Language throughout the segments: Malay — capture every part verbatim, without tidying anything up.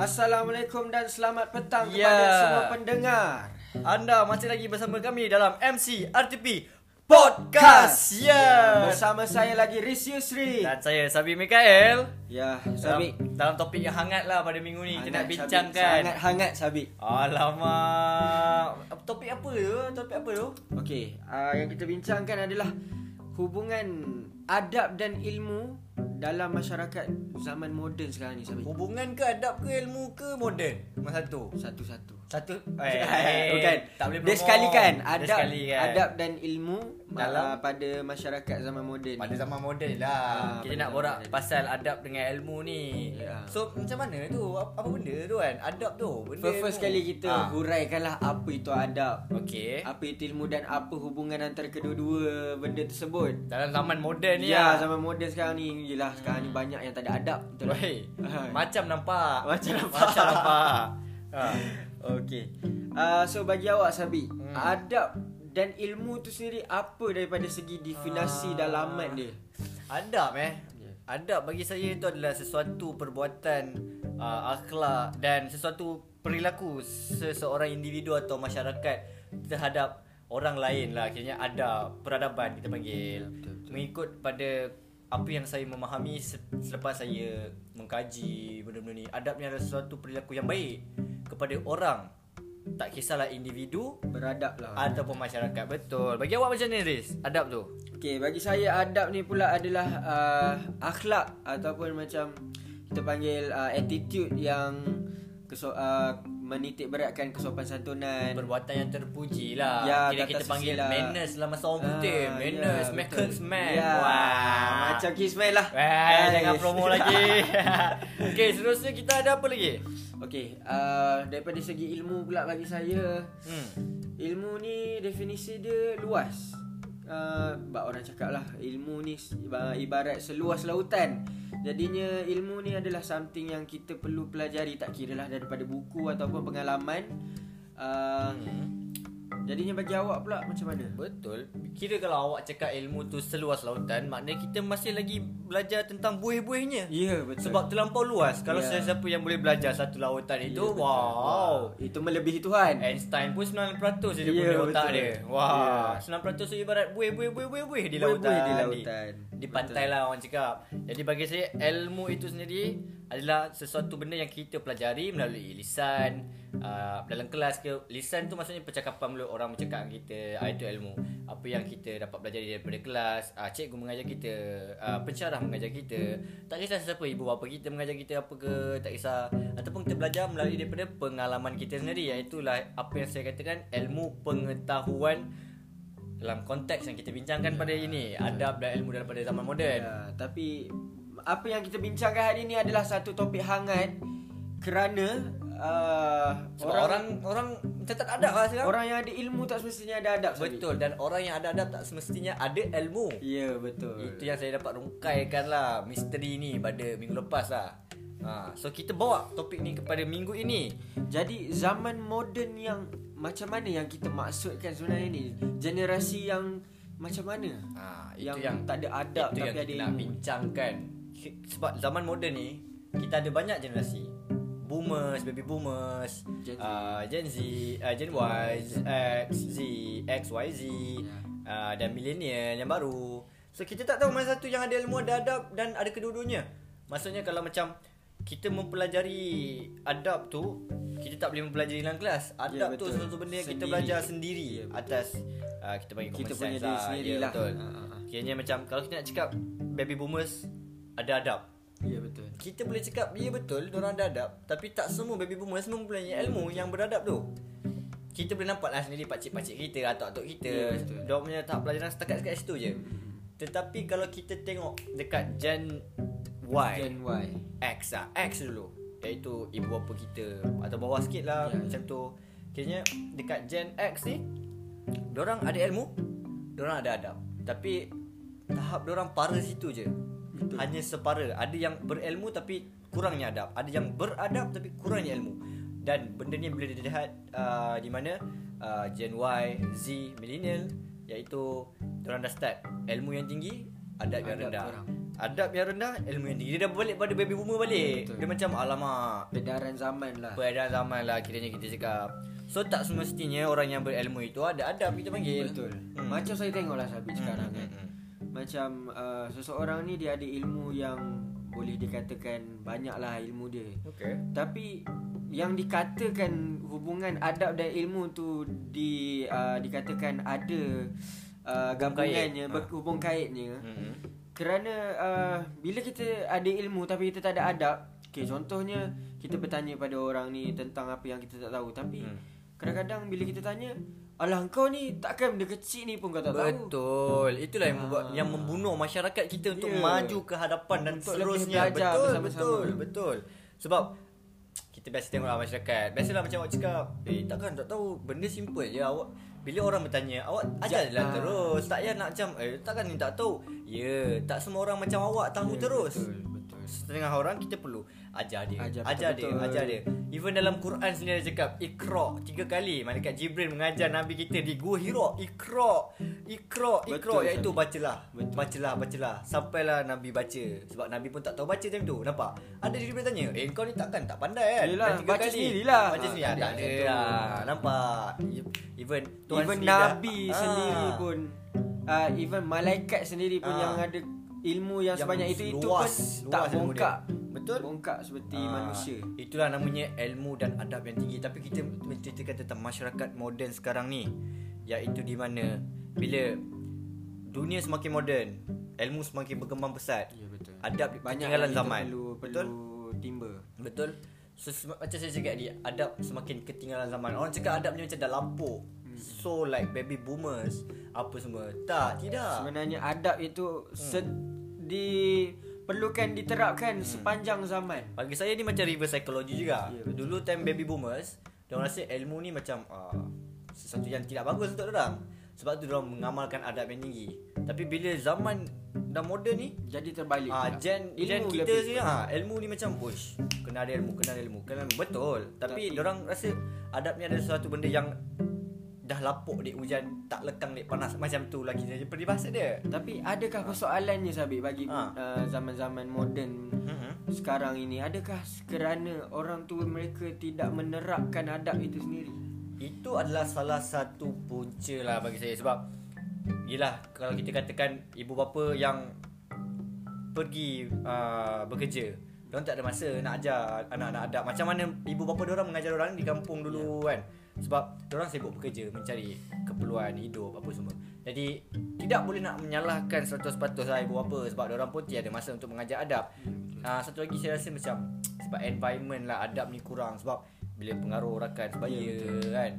Assalamualaikum dan selamat petang yeah. kepada semua pendengar. Anda masih lagi bersama kami dalam M C R T P Podcast. Ya. Yeah. Bersama saya lagi Rizi Yusri Sri dan saya Sabi Mikael. Ya, yeah, Sabi. Dalam, dalam topik yang hangat lah pada minggu ni hangat, kita nak bincangkan. Sangat hangat Sabi. Alamak. Topik apa tu? Topik apa tu? Okey, uh, yang kita bincangkan adalah hubungan adab dan ilmu dalam masyarakat zaman moden sekarang ni, Sabi. Hubungan ke adab ke ilmu ke moden? Nombor satu. Satu-satu. Satu? Eh, bukan. Tak boleh berumur. Dia sekalikan. Adab, kan? Adab dan ilmu dalam uh, pada masyarakat zaman moden. Pada zaman moden lah. Ha, kita nak borak moden. Pasal adab dengan ilmu ni. Yeah. So, macam mana tu? Apa benda tu kan? Adab tu. Benda first sekali kita ha. huraikanlah apa itu adab. Okey. Apa itu ilmu dan apa hubungan antara kedua-dua benda tersebut. Dalam zaman moden ni. Ya, lah. zaman moden sekarang ni. Yelah. Sekarang ni banyak yang tak ada adab. Betul. Macam nampak. Macam nampak. Macam nampak. Ha. Okey. Uh, so bagi awak Sabi, hmm. adab dan ilmu tu sendiri apa daripada segi definasi ah. dalaman dia? Adab eh. Yeah. Adab bagi saya itu adalah sesuatu perbuatan, uh, akhlak dan sesuatu perilaku seseorang individu atau masyarakat terhadap orang lain lah. Akhirnya adab, peradaban kita panggil. Betul, betul. Mengikut pada apa yang saya memahami selepas saya mengkaji benda-benda ni, adab ni adalah sesuatu perilaku yang baik kepada orang, tak kisahlah individu, beradab lah, ataupun masyarakat. Betul. Bagi awak macam ni Riz, adab tu? Okay, bagi saya adab ni pula adalah uh, akhlak ataupun macam kita panggil uh, attitude yang keso- uh, menitik beratkan kesopan santunan, perbuatan yang terpuji lah. Ya, kira kita panggil lah. Manners lah masa orang putih. ah, Manners, yeah, Makersman. yeah. Wah, macam kisman lah. Wah, jangan promo lagi. Okay, seterusnya kita ada apa lagi? Okay, uh, daripada segi ilmu pula bagi saya, hmm. ilmu ni definisi dia luas. Uh, bak orang cakap lah, ilmu ni ibarat seluas lautan. Jadinya ilmu ni adalah something yang kita perlu pelajari, tak kira lah daripada buku ataupun pengalaman. uh, hmm. Jadinya bagi awak pula macam mana? Betul. Kira kalau awak cakap ilmu tu seluas lautan, maknanya kita masih lagi belajar tentang buih-buihnya. Ya, yeah, betul. Sebab terlampau luas. Kalau yeah. siapa yang boleh belajar satu lautan yeah, itu, betul. Wow, itu melebihi Tuhan. Einstein pun sembilan puluh peratus je dia yeah, punya otak betul. dia. Wah, yeah. sembilan puluh peratus tu ibarat buih-buih-buih-buih di lautan. Buih-buih di lautan. Di, di pantai betul. lah orang cakap. Jadi bagi saya ilmu itu sendiri adalah sesuatu benda yang kita pelajari melalui lisan, uh, dalam kelas ke. Lisan tu maksudnya percakapan melalui orang bercakap kita. uh, Itu ilmu. Apa yang kita dapat belajar daripada kelas, uh, cikgu mengajar kita, uh, pensyarah mengajar kita, tak kisah siapa, ibu bapa kita mengajar kita apa ke, tak kisah. Ataupun kita belajar melalui daripada pengalaman kita sendiri. Itulah apa yang saya katakan ilmu pengetahuan dalam konteks yang kita bincangkan pada ini. Adab dan ilmu daripada zaman moden. ya, Tapi apa yang kita bincangkan hari ini adalah satu topik hangat kerana uh, orang, orang orang macam tak ada adab lah sekarang. Orang yang ada ilmu tak semestinya ada adab. Betul. Dan orang yang ada adab tak semestinya ada ilmu. Ya, betul. Itu yang saya dapat rungkaikan lah misteri ni pada minggu lepas lah. ha, So kita bawa topik ni kepada minggu ini. Jadi zaman moden yang macam mana yang kita maksudkan sebenarnya ni? Generasi yang macam mana? ha, Itu yang, yang tak ada adab tapi ada ilmu. Itu yang kita nak bincangkan. Sebab zaman moden ni kita ada banyak generasi. Boomers, baby boomers, Gen Z, uh, Gen, Z uh, Gen Y, X, Z, X, Y, Z, uh, dan millennial yang baru. So kita tak tahu mana satu yang ada ilmu, ada adab dan ada kedua-duanya. Maksudnya kalau macam kita mempelajari adab tu, kita tak boleh mempelajari dalam kelas. Adab yeah, tu sesuatu benda yang sendiri. Kita belajar sendiri yeah, atas uh, kita panggil common sense lah. Sendiri yeah, lah. Betul. Uh-huh. Kiranya macam kalau kita nak cakap baby boomers ada adab. Ya, yeah, betul. Kita boleh cakap ya yeah, betul, diorang ada adab, tapi tak semua baby boomers mempunyai ilmu yeah, yang beradab tu. Kita boleh nampaklah sendiri pakcik-pakcik kita, atuk-atuk kita, yeah, diorang punya tahap pelajaran setakat dekat situ je. Tetapi kalau kita tengok dekat Gen Y, Gen Y, X lah, X dulu, iaitu ibu bapa kita atau bawah sikit lah yeah. macam tu. Kiranya dekat Gen X ni diorang ada ilmu, diorang ada adab, tapi tahap diorang para situ je. Betul. Hanya separa. Ada yang berilmu tapi kurangnya adab, ada yang beradab tapi kurangnya ilmu. Dan benda ni bila dilihat uh, di mana uh, Gen Y, Z, millennial, iaitu diorang dah start ilmu yang tinggi, adab yang rendah. adab yang rendah, ilmu yang tinggi. Dia dah balik pada baby boomer balik. Betul. Dia macam alamak, peredaran zaman lah. Peredaran zaman lah kiranya kita cakap. So tak semestinya orang yang berilmu itu ada adab kita panggil. Betul. Hmm. Macam saya tengoklah Sabi sekarang kan. Hmm. Macam uh, seseorang ni dia ada ilmu yang boleh dikatakan banyaklah ilmu dia. Okay. Tapi yang dikatakan hubungan adab dan ilmu tu di uh, dikatakan ada uh, gabungannya, hubung kaitnya. Hmm. Kerana uh, bila kita ada ilmu tapi kita tak ada adab, okay, contohnya kita bertanya pada orang ni tentang apa yang kita tak tahu. Tapi hmm. kadang-kadang bila kita tanya, alah kau ni takkan benda kecil ni pun kau tak tahu. Betul. Itulah yang, membuat, yang membunuh masyarakat kita untuk yeah. maju ke hadapan dan untuk seterusnya. Betul, betul, betul. Sebab kita biasa tengoklah masyarakat, biasalah macam awak cakap, eh takkan tak tahu, benda simple je awak. Bila orang bertanya, awak ajarlah ha. terus. Tak payah nak macam, eh takkan ni tak tahu. Ya, yeah, tak semua orang macam awak tahu yeah, terus. Betul, betul. Setengah orang kita perlu ajar dia, ajar, ajar betul, dia, betul. ajar dia. Even dalam Quran sendiri dia cakap Iqra' tiga kali. Malaikat Jibril mengajar Nabi kita di Gua Hira, Iqra', Iqra', Iqra', iaitu bacalah. Betul. Bacalah, bacalah. Sampailah Nabi baca. Sebab Nabi pun tak tahu baca macam tu. Nampak? Ada Jibril tanya, "Eh kau ni takkan tak pandai kan?" Yelah, tiga baca sendirilah. Baca sendiri. Ha, tak adalah. Nampak? Even Tuhan even sendiri Nabi dah, sendiri ah. pun uh, even malaikat sendiri pun ah. yang ada ilmu yang, yang sebanyak itu luas, itu pun luas tak bongkak. Betul? Bongkak seperti ah. manusia. Itulah namanya ilmu dan adab yang tinggi. Tapi kita menceritakan tentang masyarakat moden sekarang ni, iaitu di mana bila dunia semakin moden, ilmu semakin berkembang pesat. Ya, betul. Adab ketinggalan zaman. Perlu, betul? Perlu timba. Betul? So, macam saya cakap ni, adab semakin ketinggalan zaman. Orang cakap adab ni macam dah lapuk. So like baby boomers apa semua. Tak, tidak. Sebenarnya adab itu se- di perlukan diterapkan hmm. sepanjang zaman. Bagi saya ni macam reverse psychology juga. Yeah, dulu time baby boomers, diorang rasa ilmu ni macam uh, sesuatu yang tidak bagus untuk diorang. Sebab tu diorang mengamalkan adab yang tinggi. Tapi bila zaman dah moden ni jadi terbalik. Ah, gen gen kita ni ah ilmu ni macam push. Kena ada ilmu, kena ada ilmu. Kena ilmu. Betul. Tapi, Tapi diorang rasa adab ni ada sesuatu benda yang dah lapuk dek hujan, tak lekang dek panas, macam tu lagi saja peribahasa dia. Tapi adakah persoalannya Sabi bagi ha. uh, zaman-zaman moden uh-huh. sekarang ini, adakah kerana orang tua mereka tidak menerapkan adab itu sendiri? Itu adalah salah satu punca lah bagi saya. Sebab yelah, kalau kita katakan ibu bapa yang pergi uh, bekerja, diorang tak ada masa nak ajar anak-anak adab. Macam mana ibu bapa diorang mengajar orang di kampung dulu yeah. kan. Sebab diorang sibuk bekerja, mencari keperluan hidup apa semua. Jadi tidak boleh nak menyalahkan seratus peratus lah ibu bapa, sebab diorang pun tiada masa untuk mengajar adab. yeah. uh, Satu lagi saya rasa macam sebab environment lah adab ni kurang. Sebab bila pengaruh rakan sebaya yeah. kan,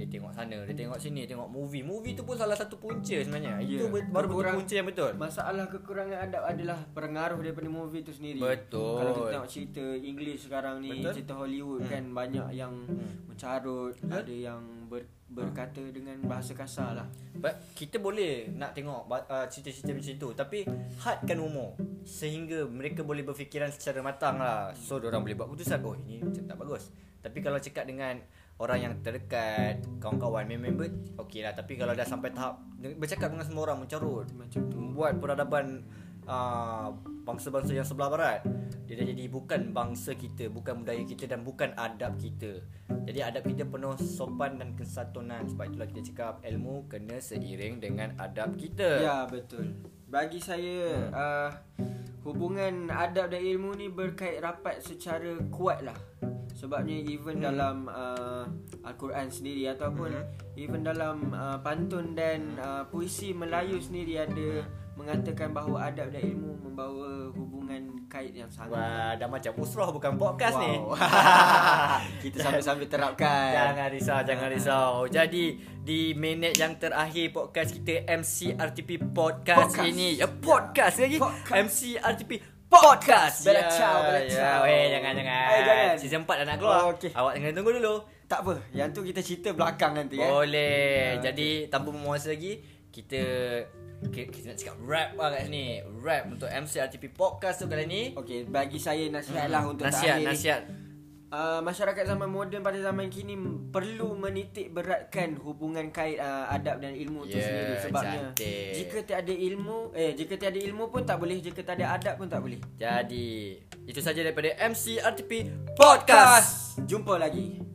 dia tengok sana, dia tengok sini, tengok movie. Movie tu pun salah satu punca sebenarnya. yeah. Itu baru betul punca yang betul. Masalah kekurangan adab adalah pengaruh daripada movie tu sendiri. Betul. Kalau kita tengok cerita English sekarang ni, betul? Cerita Hollywood hmm. kan banyak yang hmm. mencarut. hmm. Ada yang ber, berkata dengan bahasa kasar lah. But, kita boleh nak tengok uh, cerita-cerita macam tu, tapi hadkan umur sehingga mereka boleh berfikiran secara matang lah. So diorang boleh buat keputusan, oh ini macam tak bagus. Tapi kalau cakap dengan orang yang terdekat, kawan-kawan, member, okey lah. Tapi kalau dah sampai tahap bercakap dengan semua orang, mencarut, macam tu, membuat peradaban uh, bangsa-bangsa yang sebelah barat, dia dah jadi bukan bangsa kita, bukan budaya kita dan bukan adab kita. Jadi adab kita penuh sopan dan kesatuan. Sebab itulah kita cakap ilmu kena seiring dengan adab kita. Ya, betul. Bagi saya hmm. uh, hubungan adab dan ilmu ni berkait rapat secara kuat lah. Sebabnya even hmm. dalam uh, Al-Quran sendiri ataupun hmm. even dalam uh, pantun dan uh, puisi Melayu sendiri ada mengatakan bahawa adab dan ilmu membawa hubungan kait yang sangat. Wah, dah macam usrah bukan podcast wow. ni. Kita sambil-sambil terapkan. Jangan risau, jangan risau. Jadi di minit yang terakhir podcast kita M C R T P Podcast, podcast. ini. Eh, podcast lagi. Podcast. M C R T P Podcast. Bella ciao, bella ciao. Eh, jangan jangan. Eh, jangan. Season empat dah nak keluar. Oh, okay. Awak tengah tunggu dulu. Tak apa. Yang tu kita cerita belakang nanti. Boleh. Eh. Jadi tanpa memuasa lagi, kita kita nak cakap rap lah kat sini. Rap untuk M C R T P Podcast tu kali ni. Okey, bagi saya nasihatlah hmm. untuk nasihat, akhir. Nasihat, nasihat. Uh, masyarakat zaman moden pada zaman kini perlu menitik beratkan hubungan kait uh, adab dan ilmu yeah, tu sendiri. Sebabnya cantik. Jika tiada ilmu Eh jika tiada ilmu pun tak boleh, jika tiada adab pun tak boleh. Jadi itu saja daripada M C R T P Podcast. Jumpa lagi.